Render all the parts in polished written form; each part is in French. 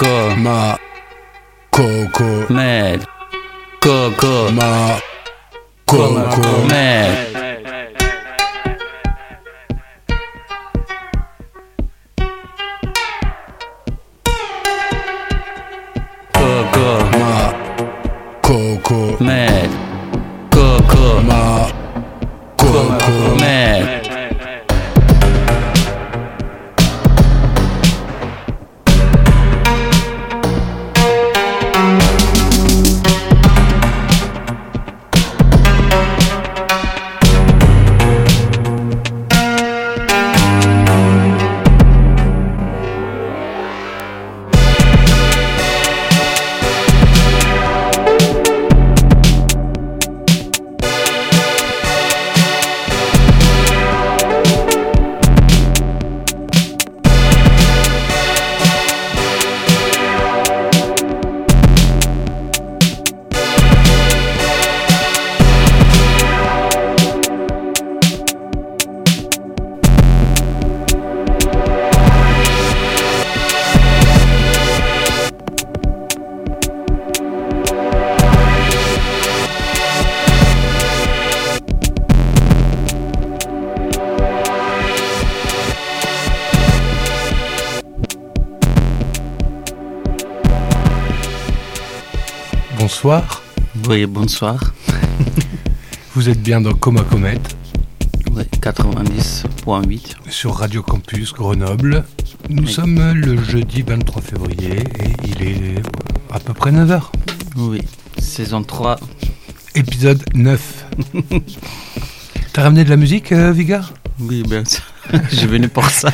Coma Comète. Coma Comète. Bonsoir. Oui, bonsoir. Vous êtes bien dans Coma Comète. Oui, 90.8. Sur Radio Campus Grenoble. Nous sommes le jeudi 23 février et il est à peu près 9h. Oui, saison 3. Épisode 9. T'as ramené de la musique, Vigard ? Oui, bien sûr. Je venais pour ça.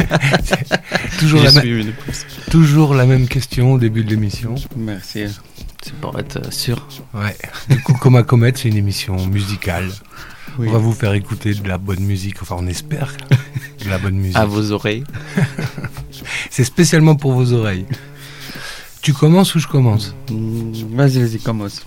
Toujours la même question au début de l'émission. Merci. C'est pour être sûr. Ouais. Du coup, Coma Comète, c'est une émission musicale. Oui. On va vous faire écouter de la bonne musique. Enfin, on espère de la bonne musique. À vos oreilles. C'est spécialement pour vos oreilles. Tu commences ou je commence ? Vas-y, commence.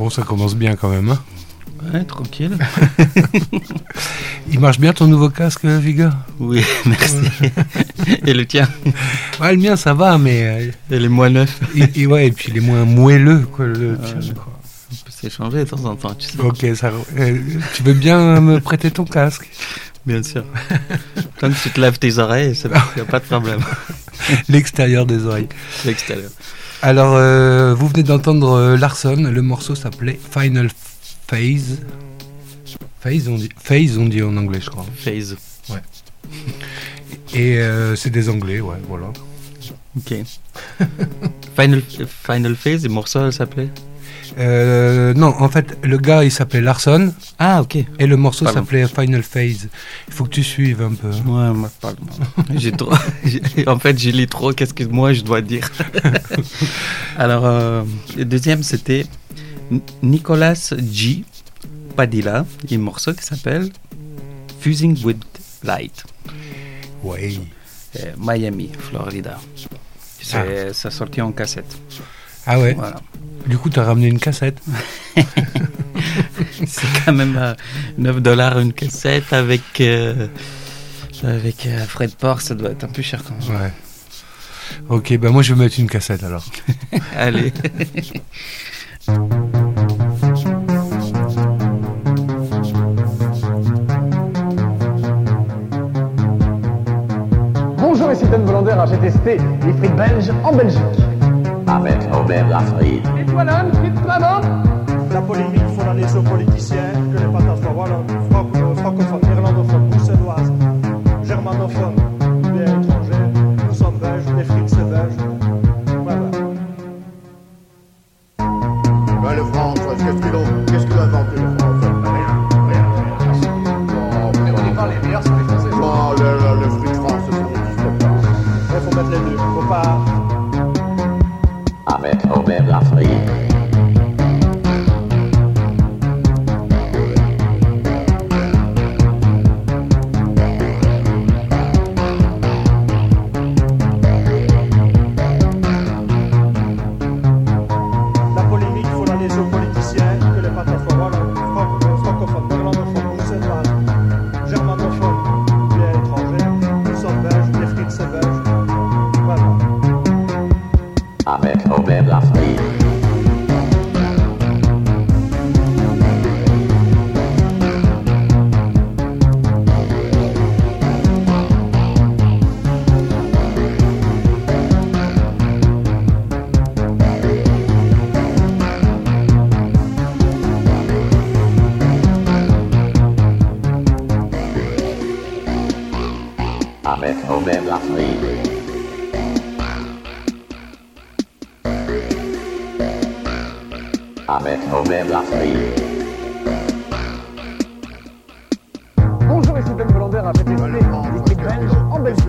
Bon, ça commence bien quand même. Hein. Ouais, tranquille. Il marche bien ton nouveau casque, Viga? Oui, merci. Et le tien? Ouais, le mien, ça va, mais... il est moins neuf. Ouais, et puis il est moins moelleux, quoi, le tien, quoi. On peut s'échanger de temps en temps, tu sais. Ok, ça... tu veux bien me prêter ton casque? Bien sûr. Tant que tu te laves tes oreilles, il n'y a pas de problème. L'extérieur des oreilles. L'extérieur. Alors, vous venez d'entendre Larson, le morceau s'appelait Final Phase. Phase, on dit en anglais, je crois. Phase. Ouais. Et c'est des anglais, ouais, voilà. Ok. Final Phase, le morceau, elle s'appelait non, en fait, le gars, il s'appelait Larson. Ah, ok. Et le morceau s'appelait Final Phase. Il faut que tu suives un peu. Ouais, moi, pardon. J'ai trop... en fait, j'ai lu trop. Qu'est-ce que moi, je dois dire? Alors, le deuxième, c'était Nicolas G Padilla. Il y a un morceau qui s'appelle Fusing with Light. Ouais. Miami, Florida. Ah. Ça sortit en cassette. Ah ouais. Voilà. Du coup, t'as ramené une cassette. C'est quand même à $9 une cassette avec frais de port, ça doit être un peu cher quand même. Ouais. Ok, bah moi je vais mettre une cassette alors. Allez. Bonjour, ici Anne Volandère, j'ai testé les frites belges en Belgique. Avec Robert Lafrite. Et toi, l'homme, c'est toi, l'homme. La polémique fondamentale aux politiciens, que les patates soient wallonnes, francophones, irlandophones, bruxelloises, germanophones, bien étrangers, nous sommes belges, les frites c'est belge. Voilà. Ben le France, qu'est-ce qu'il a inventé le France? Rien. Mais on n'est pas les meilleurs, c'est les Français. Oh, le fruit de France, ça n'existe pas. Il faut mettre les deux, faut pas... avec Robert Lafrite. La polémique faudra les jeux politiciens que les patates soient wallonnes, francophones, irlandophones, bruxelloises, germanophones, bien étrangers, nous sommes belges, les frites c'est belge. Voilà. Avec Robert Lafrite. Avec Robert Lafrite. Avec Robert Lafrite. Bonjour, ici Ben Volandère, avec les frites belges en Belgique.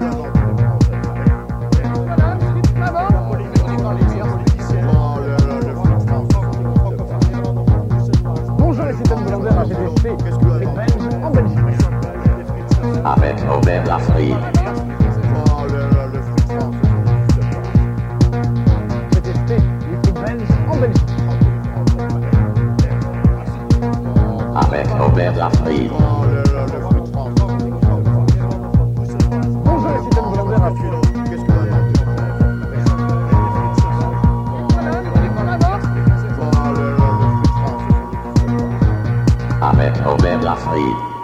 Bonjour, ici Ben Volandère, avec les frites belges en Belgique. Avec Robert Lafrite. Robert Lafrite. Avec Robert Lafrite.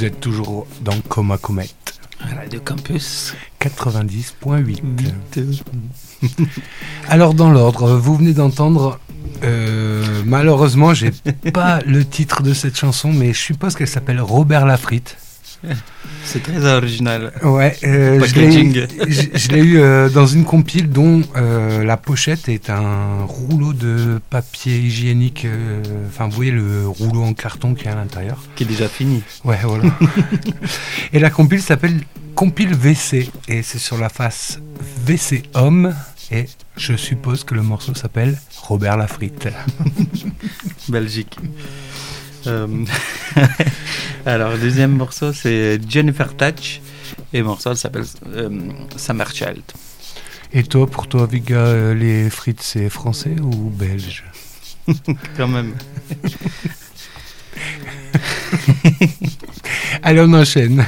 Vous êtes toujours dans Coma Comète. Radio Campus 90.8. Alors dans l'ordre, vous venez d'entendre, malheureusement j'ai pas le titre de cette chanson, mais je suppose qu'elle s'appelle Robert Lafrite. C'est très original. Ouais, je l'ai eu dans une compile dont la pochette est un rouleau de papier hygiénique. Enfin, vous voyez le rouleau en carton qui est à l'intérieur. Qui est déjà fini. Ouais, voilà. Et la compile s'appelle Compile VC. Et c'est sur la face VC Homme. Et je suppose que le morceau s'appelle Robert Lafrite. Belgique. Alors, deuxième morceau, c'est Jennifer Touch. Et le morceau, elle s'appelle Summer Child. Et toi, pour toi, Viga, les frites, c'est français ou belge? Quand même. Allez, on enchaîne.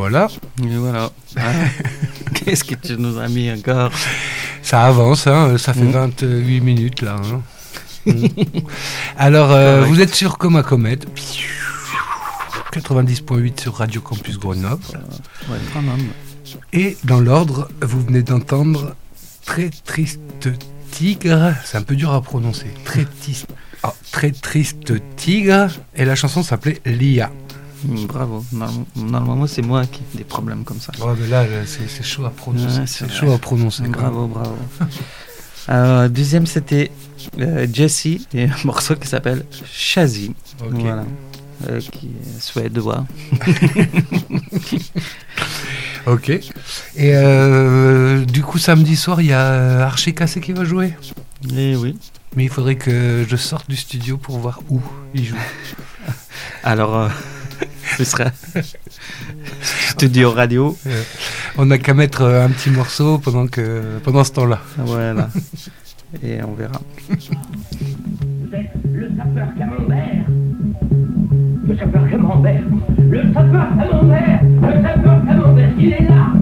voilà. Et voilà. Ah, qu'est-ce que tu nous as mis encore? Ça avance, hein, ça fait 28 minutes là. Hein. Alors, vous êtes sur Coma Comète. 90.8 sur Radio Campus Grenoble. Ouais, quand même. Et dans l'ordre, vous venez d'entendre Très Triste Tigre. C'est un peu dur à prononcer. Très Triste Tigre. Et la chanson s'appelait L'IA. Bravo. Normalement, c'est moi qui ai des problèmes comme ça. Oh, mais là, c'est chaud à prononcer. Ouais, c'est chaud à prononcer. Bravo. Deuxième, c'était Jessie, et un morceau qui s'appelle Chazy. Okay. Voilà. Qui est suédois. Ok. Et du coup, samedi soir, il y a Archet Cassé qui va jouer. Eh oui. Mais il faudrait que je sorte du studio pour voir où il joue. Alors, ce sera studio radio. On n'a qu'à mettre un petit morceau pendant ce temps-là. Voilà. Et on verra. C'est le sapeur camembert. Le sapeur camembert, le sapeur camembert, le sapeur camembert, il est là.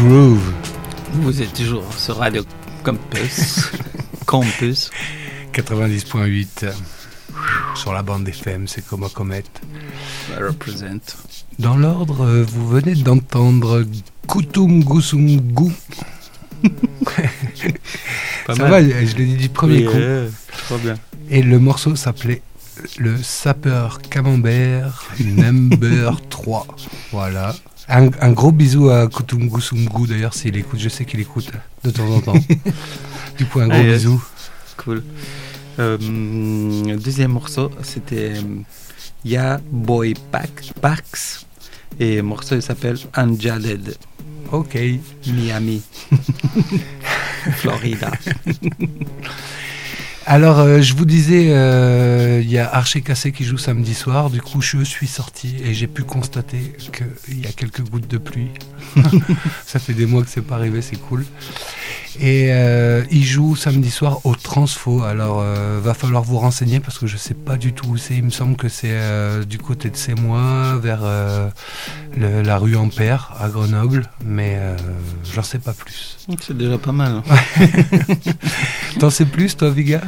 Groove. Vous êtes toujours sur Radio Campus. Campus. 90.8. Sur la bande FM, c'est Coma Comète. I represent. Dans l'ordre, vous venez d'entendre Kutungusungu. Ça mal. Va, je l'ai dit du premier coup. Trop bien. Et le morceau s'appelait Le Sapeur Camembert Number 3. Voilà. Un gros bisou à Kutungusungu d'ailleurs, s'il écoute, je sais qu'il écoute de temps en temps. Du coup, un gros bisou. Cool. Deuxième morceau, c'était Ya yeah Boy Pack. Et le morceau il s'appelle Anjadad. Ok. Miami. Florida. Alors, je vous disais, y a Archet Cassé qui joue samedi soir. Du coup, je suis sorti et j'ai pu constater qu'il y a quelques gouttes de pluie. Ça fait des mois que c'est pas arrivé, c'est cool. Et il joue samedi soir au Transfo. Alors, va falloir vous renseigner parce que je sais pas du tout où c'est. Il me semble que c'est du côté de Sémois, vers la rue Ampère à Grenoble. Mais j'en sais pas plus. C'est déjà pas mal. Hein. T'en sais plus, toi, Viga?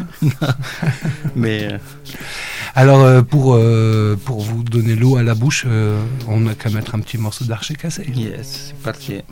Mais alors, pour vous donner l'eau à la bouche, on n'a qu'à mettre un petit morceau d'Archet Cassé. Yes, c'est parti.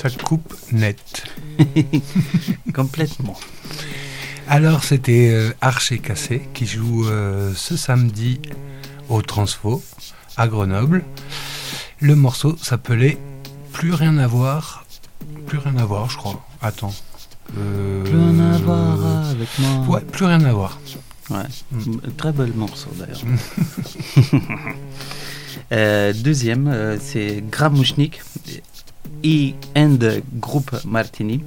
Ça coupe net. Complètement. Alors, c'était Archet Cassé qui joue ce samedi au Transfo à Grenoble. Le morceau s'appelait Plus rien à voir. Plus rien à voir, je crois. Attends. Plus rien à voir avec moi. Ouais, plus rien à voir. Ouais, très bel morceau d'ailleurs. Deuxième, c'est Gramouchnik E and Group Martini,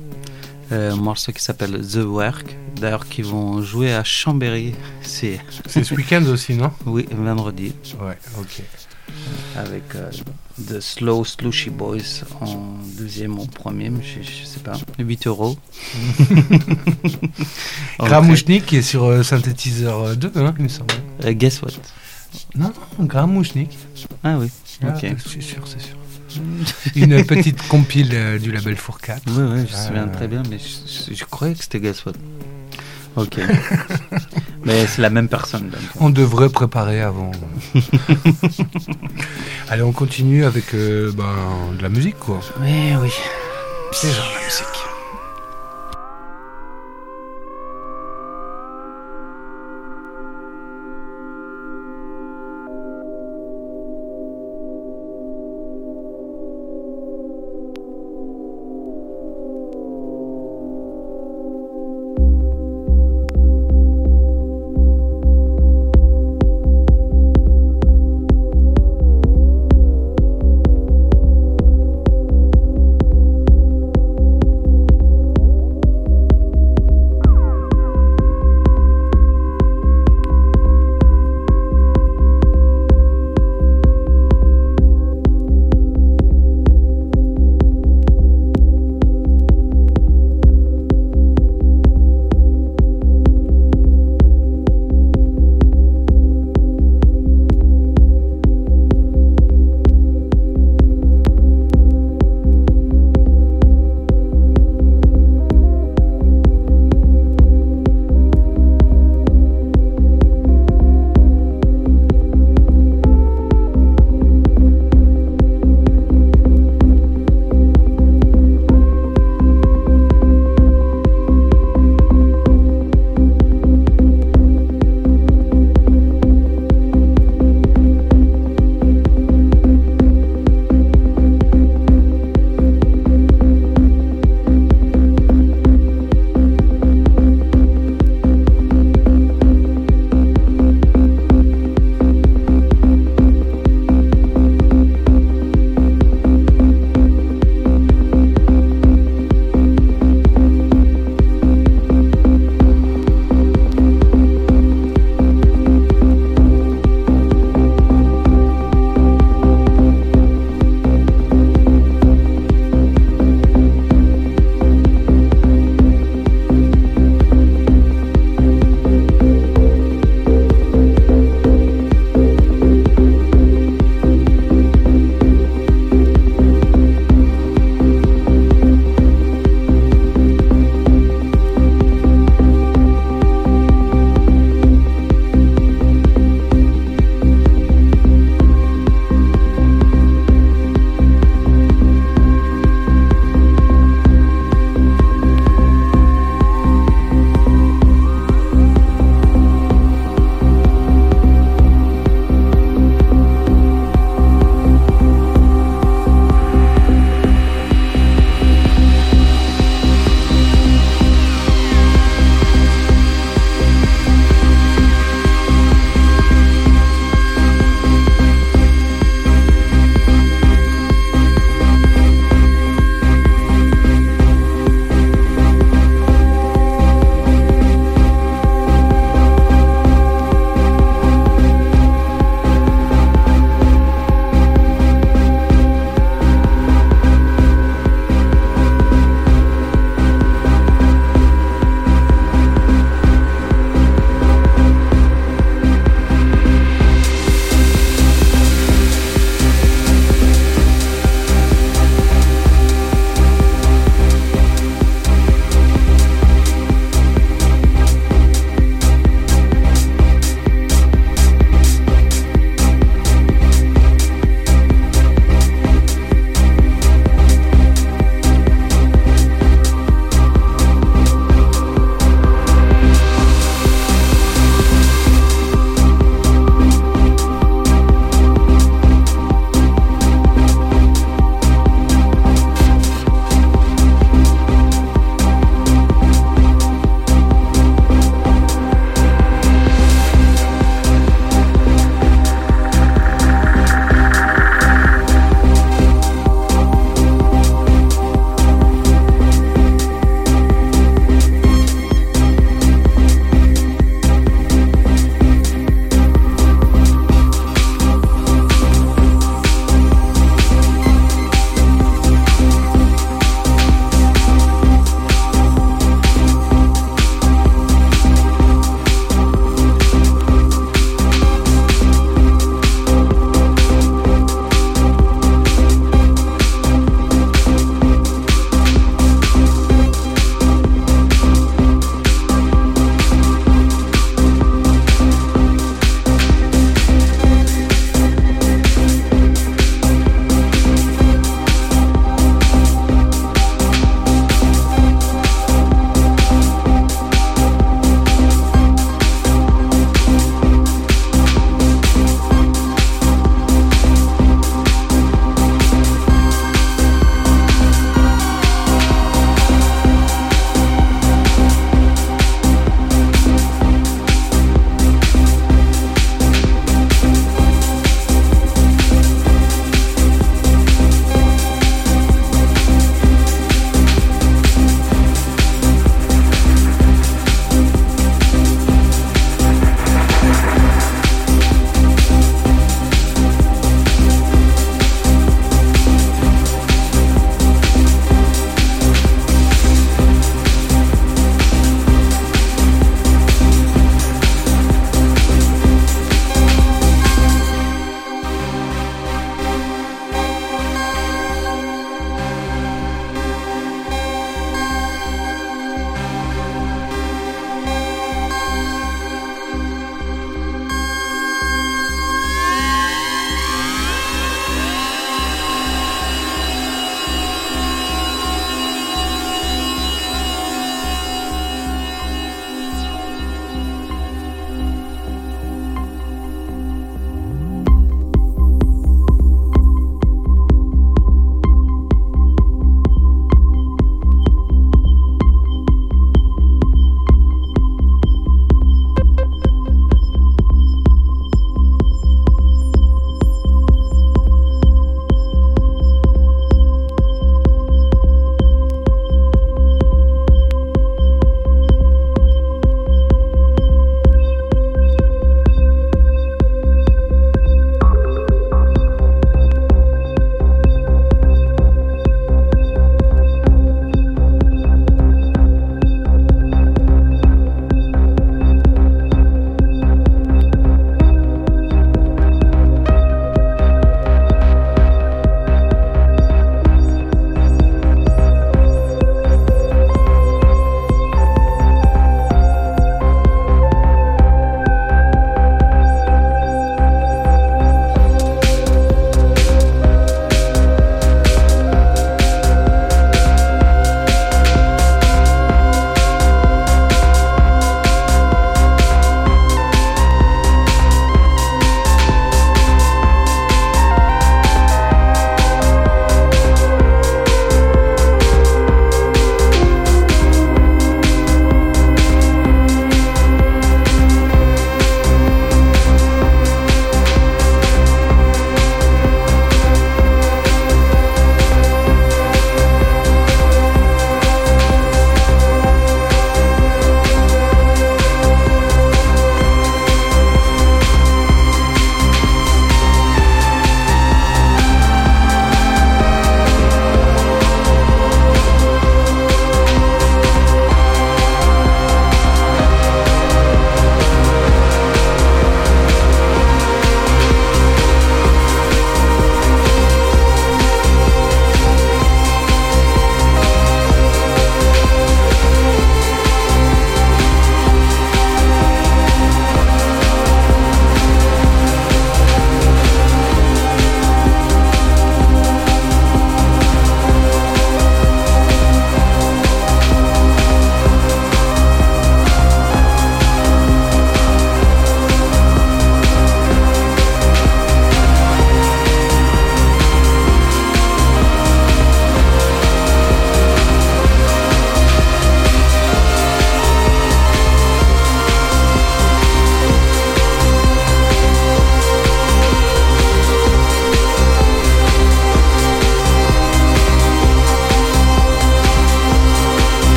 morceau qui s'appelle The Work, d'ailleurs qui vont jouer à Chambéry. C'est ce week-end aussi, non? Oui, vendredi. Ouais, ok. Avec The Slow Slushy Boys en deuxième ou premier, je sais pas, 8 €. Gramouchnik qui est sur synthétiseur 2, hein, il me semble. Guess what? Non, Gramouchnik. Ah oui, ok. Ah, c'est sûr, c'est sûr. Une petite compile du label Fourcade. Oui, oui, je me souviens très bien, mais je croyais que c'était Guess what? Ok. Mais c'est la même personne. Donc. On devrait préparer avant. Allez, on continue avec de la musique, quoi. Mais oui. C'est genre la musique.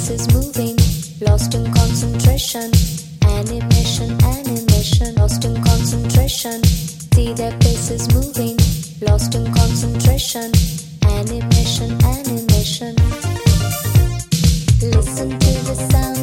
faces moving, lost in concentration. Animation, lost in concentration. See their faces moving, lost in concentration. Animation. Listen to the sound.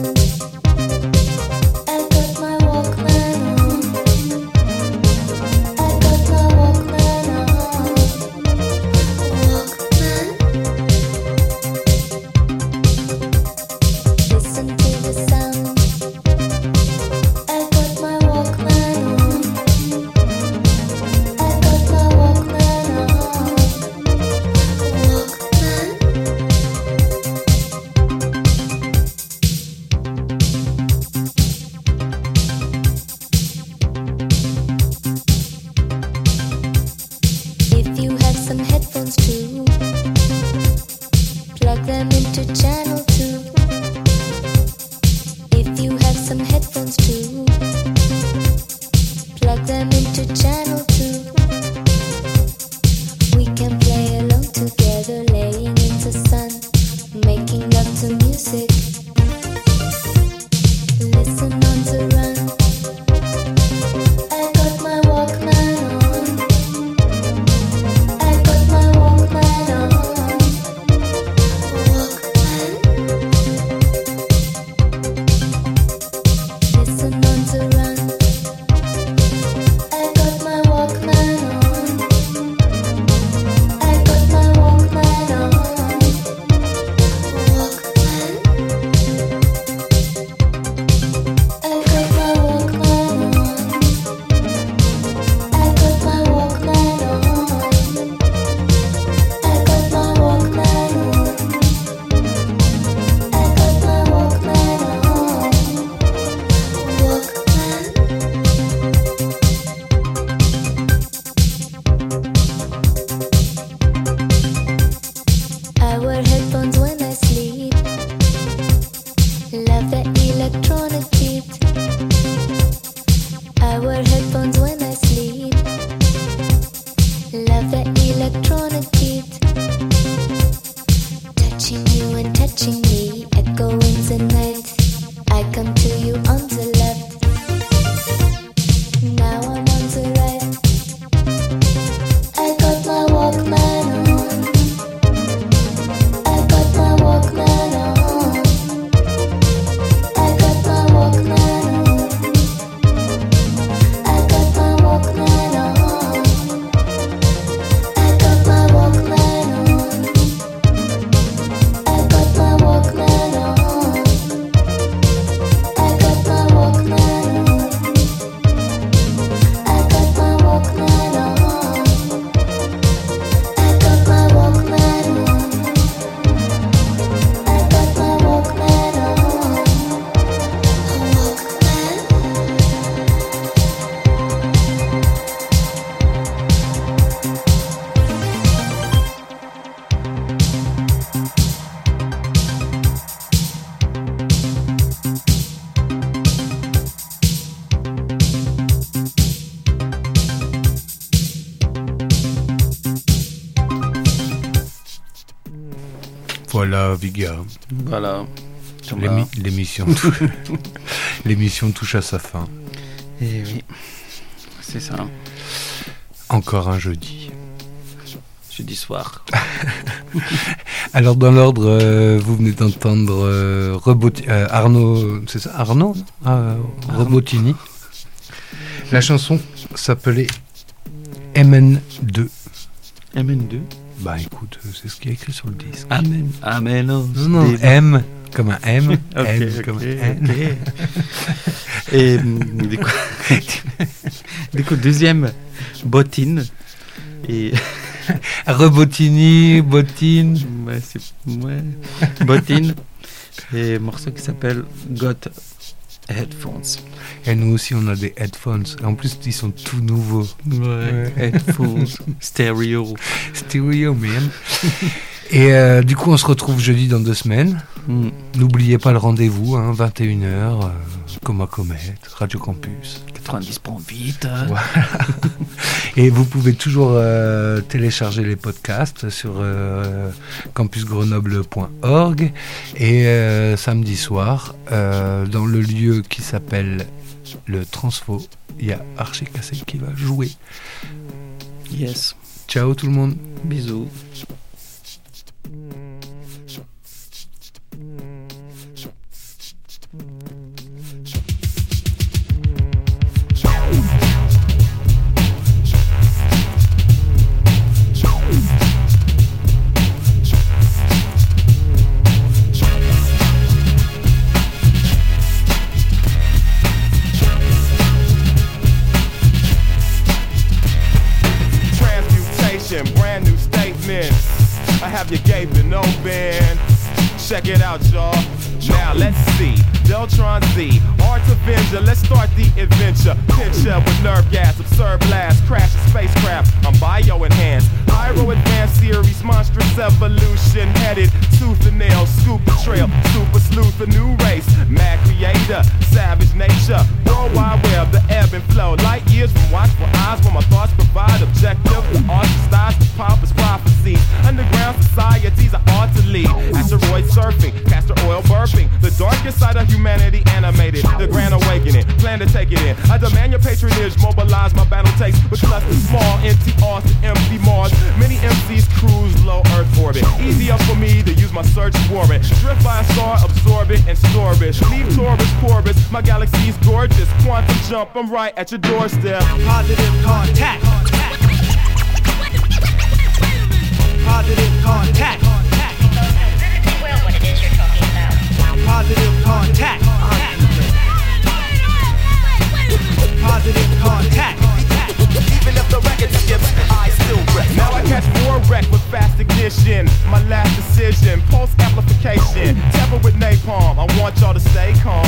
Voilà, Viga. Voilà. L'émission touche à sa fin. Et oui, c'est ça. Encore un jeudi. Jeudi soir. Alors, dans l'ordre, vous venez d'entendre Arnaud. C'est ça, Arnaud, Robottini. La chanson s'appelait MN2. MN2. Bah écoute, c'est ce qu'il y a écrit sur le disque. Amen. Amen. Non, M comme un M, okay, N okay, comme un N. Okay. Et du coup, deuxième, bottine. Et Robottini, bottine. Ouais, c'est... Ouais. Bottine. Et morceau qui s'appelle Got Headphones. Et nous aussi, on a des headphones. En plus, ils sont tout nouveaux. Ouais. Headphones, stéréo. Stéréo, man. Et du coup, on se retrouve jeudi dans 2 semaines. N'oubliez pas le rendez-vous, hein, 21h, Coma Comète, Radio Campus. 90.8. Voilà. Et vous pouvez toujours télécharger les podcasts sur campusgrenoble.org. Et samedi soir, dans le lieu qui s'appelle le Transfo, il y a Archet Cassé qui va jouer. Yes. Ciao tout le monde. Bisous. I have you gaping open. Check it out, y'all. Now let's see. Deltron Z, Art Avenger. Let's start the adventure. Pincher with nerve gas, absurd blast, crash a spacecraft. I'm bio enhanced. Pyro advanced series, monstrous evolution, headed tooth and nail, scoop the trail, super sleuth, a new race, mad creator, savage nature, worldwide web, the ebb and flow, light years from watchful eyes, where my thoughts provide objective, the artistized, the pompous prophecies, underground societies I ought to lead, asteroid surfing, castor oil burping, the darkest side of humanity animated, the grand awakening, plan to take it in, I demand your patronage, mobilize my battle takes, with cluster small, NTRs to empty Mars, many MCs cruise low Earth orbit, easier for me to use my search warrant. Drift by a star, absorb it and store it. Leave Taurus, Corvus, my galaxy's gorgeous. Quantum jump, I'm right at your doorstep. Positive contact. Positive contact. Well, what it is you're talking about. Positive contact. Positive contact. Even if the record skips, I still wreck. Now I catch more wreck with fast ignition. My last decision, pulse amplification. Temper with napalm, I want y'all to stay calm.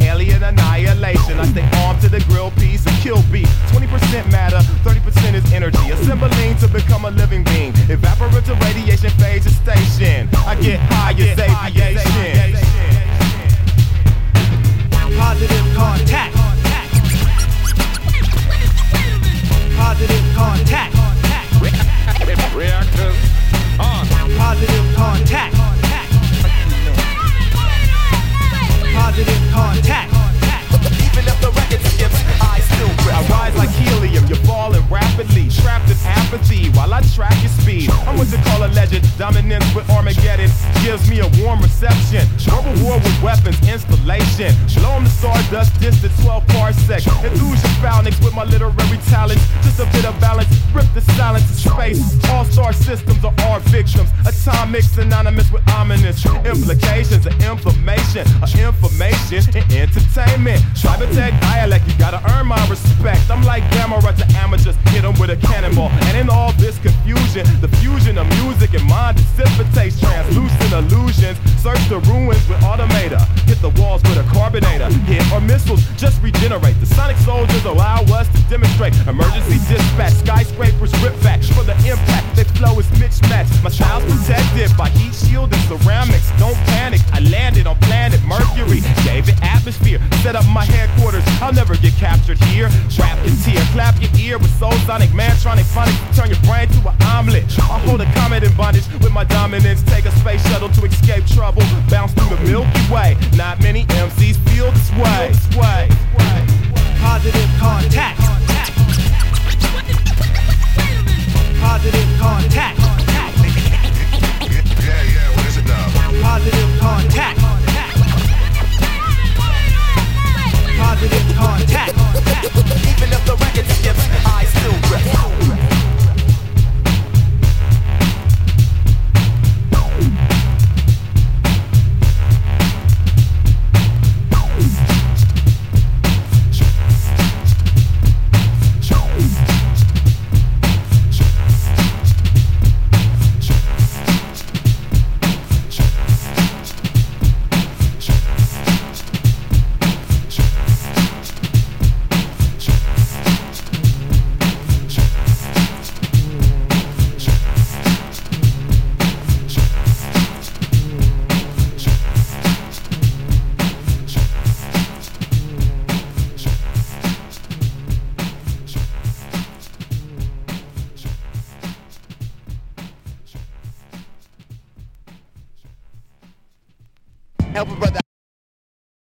Alien annihilation, I stay armed to the grill piece and kill beat. 20% matter, 30% is energy. Assembling to become a living being. Evaporate to radiation, phase to station. I get high as aviation. Positive contact. Positive contact. Reactors on. Positive contact. Positive contact. Even if the record skips, I still rip. I rise like helium, you're falling rapidly. Trapped in apathy while I track your speed. I'm what you call a legend. Dominance with Armageddon gives me a warm reception. World war with weapons installation. Blow 'em to stardust, distant 12 parsecs. Enthusiasm phalanx with my literary talents. Just a bit of balance, rip the silence of space. All-star systems are our victims. Atomic synonymous with ominous implications of information, of information and entertainment. Cybertech dialect, you gotta earn my respect. I'm like Gamma Ray to amateurs, hit 'em with a cannonball. And in all this confusion, the fusion of music and mind dissipates translucent illusions. Search the ruins with automata, hit the walls with a carbonator. Hit or missiles, just regenerate. The sonic soldiers allow us to demonstrate. Emergency dispatch, skyscrapers rip back from the impact. Their flow is mismatched. My style's protected by heat shield and ceramics. Don't panic, I landed on planet Mercury. Gave it atmosphere, set up my headquarters. I'll never get captured here. Rap your tear, clap your ear with soul sonic, mantronic, phonic. Turn your brain to an omelet. I'll hold a comet in bondage with my dominance. Take a space shuttle to escape trouble. Bounce through the Milky Way. Not many MCs feel this way. Positive contact. Positive contact. Yeah, what is it now? Positive contact. Positive contact. Even if the record skips, I still rest. Help a brother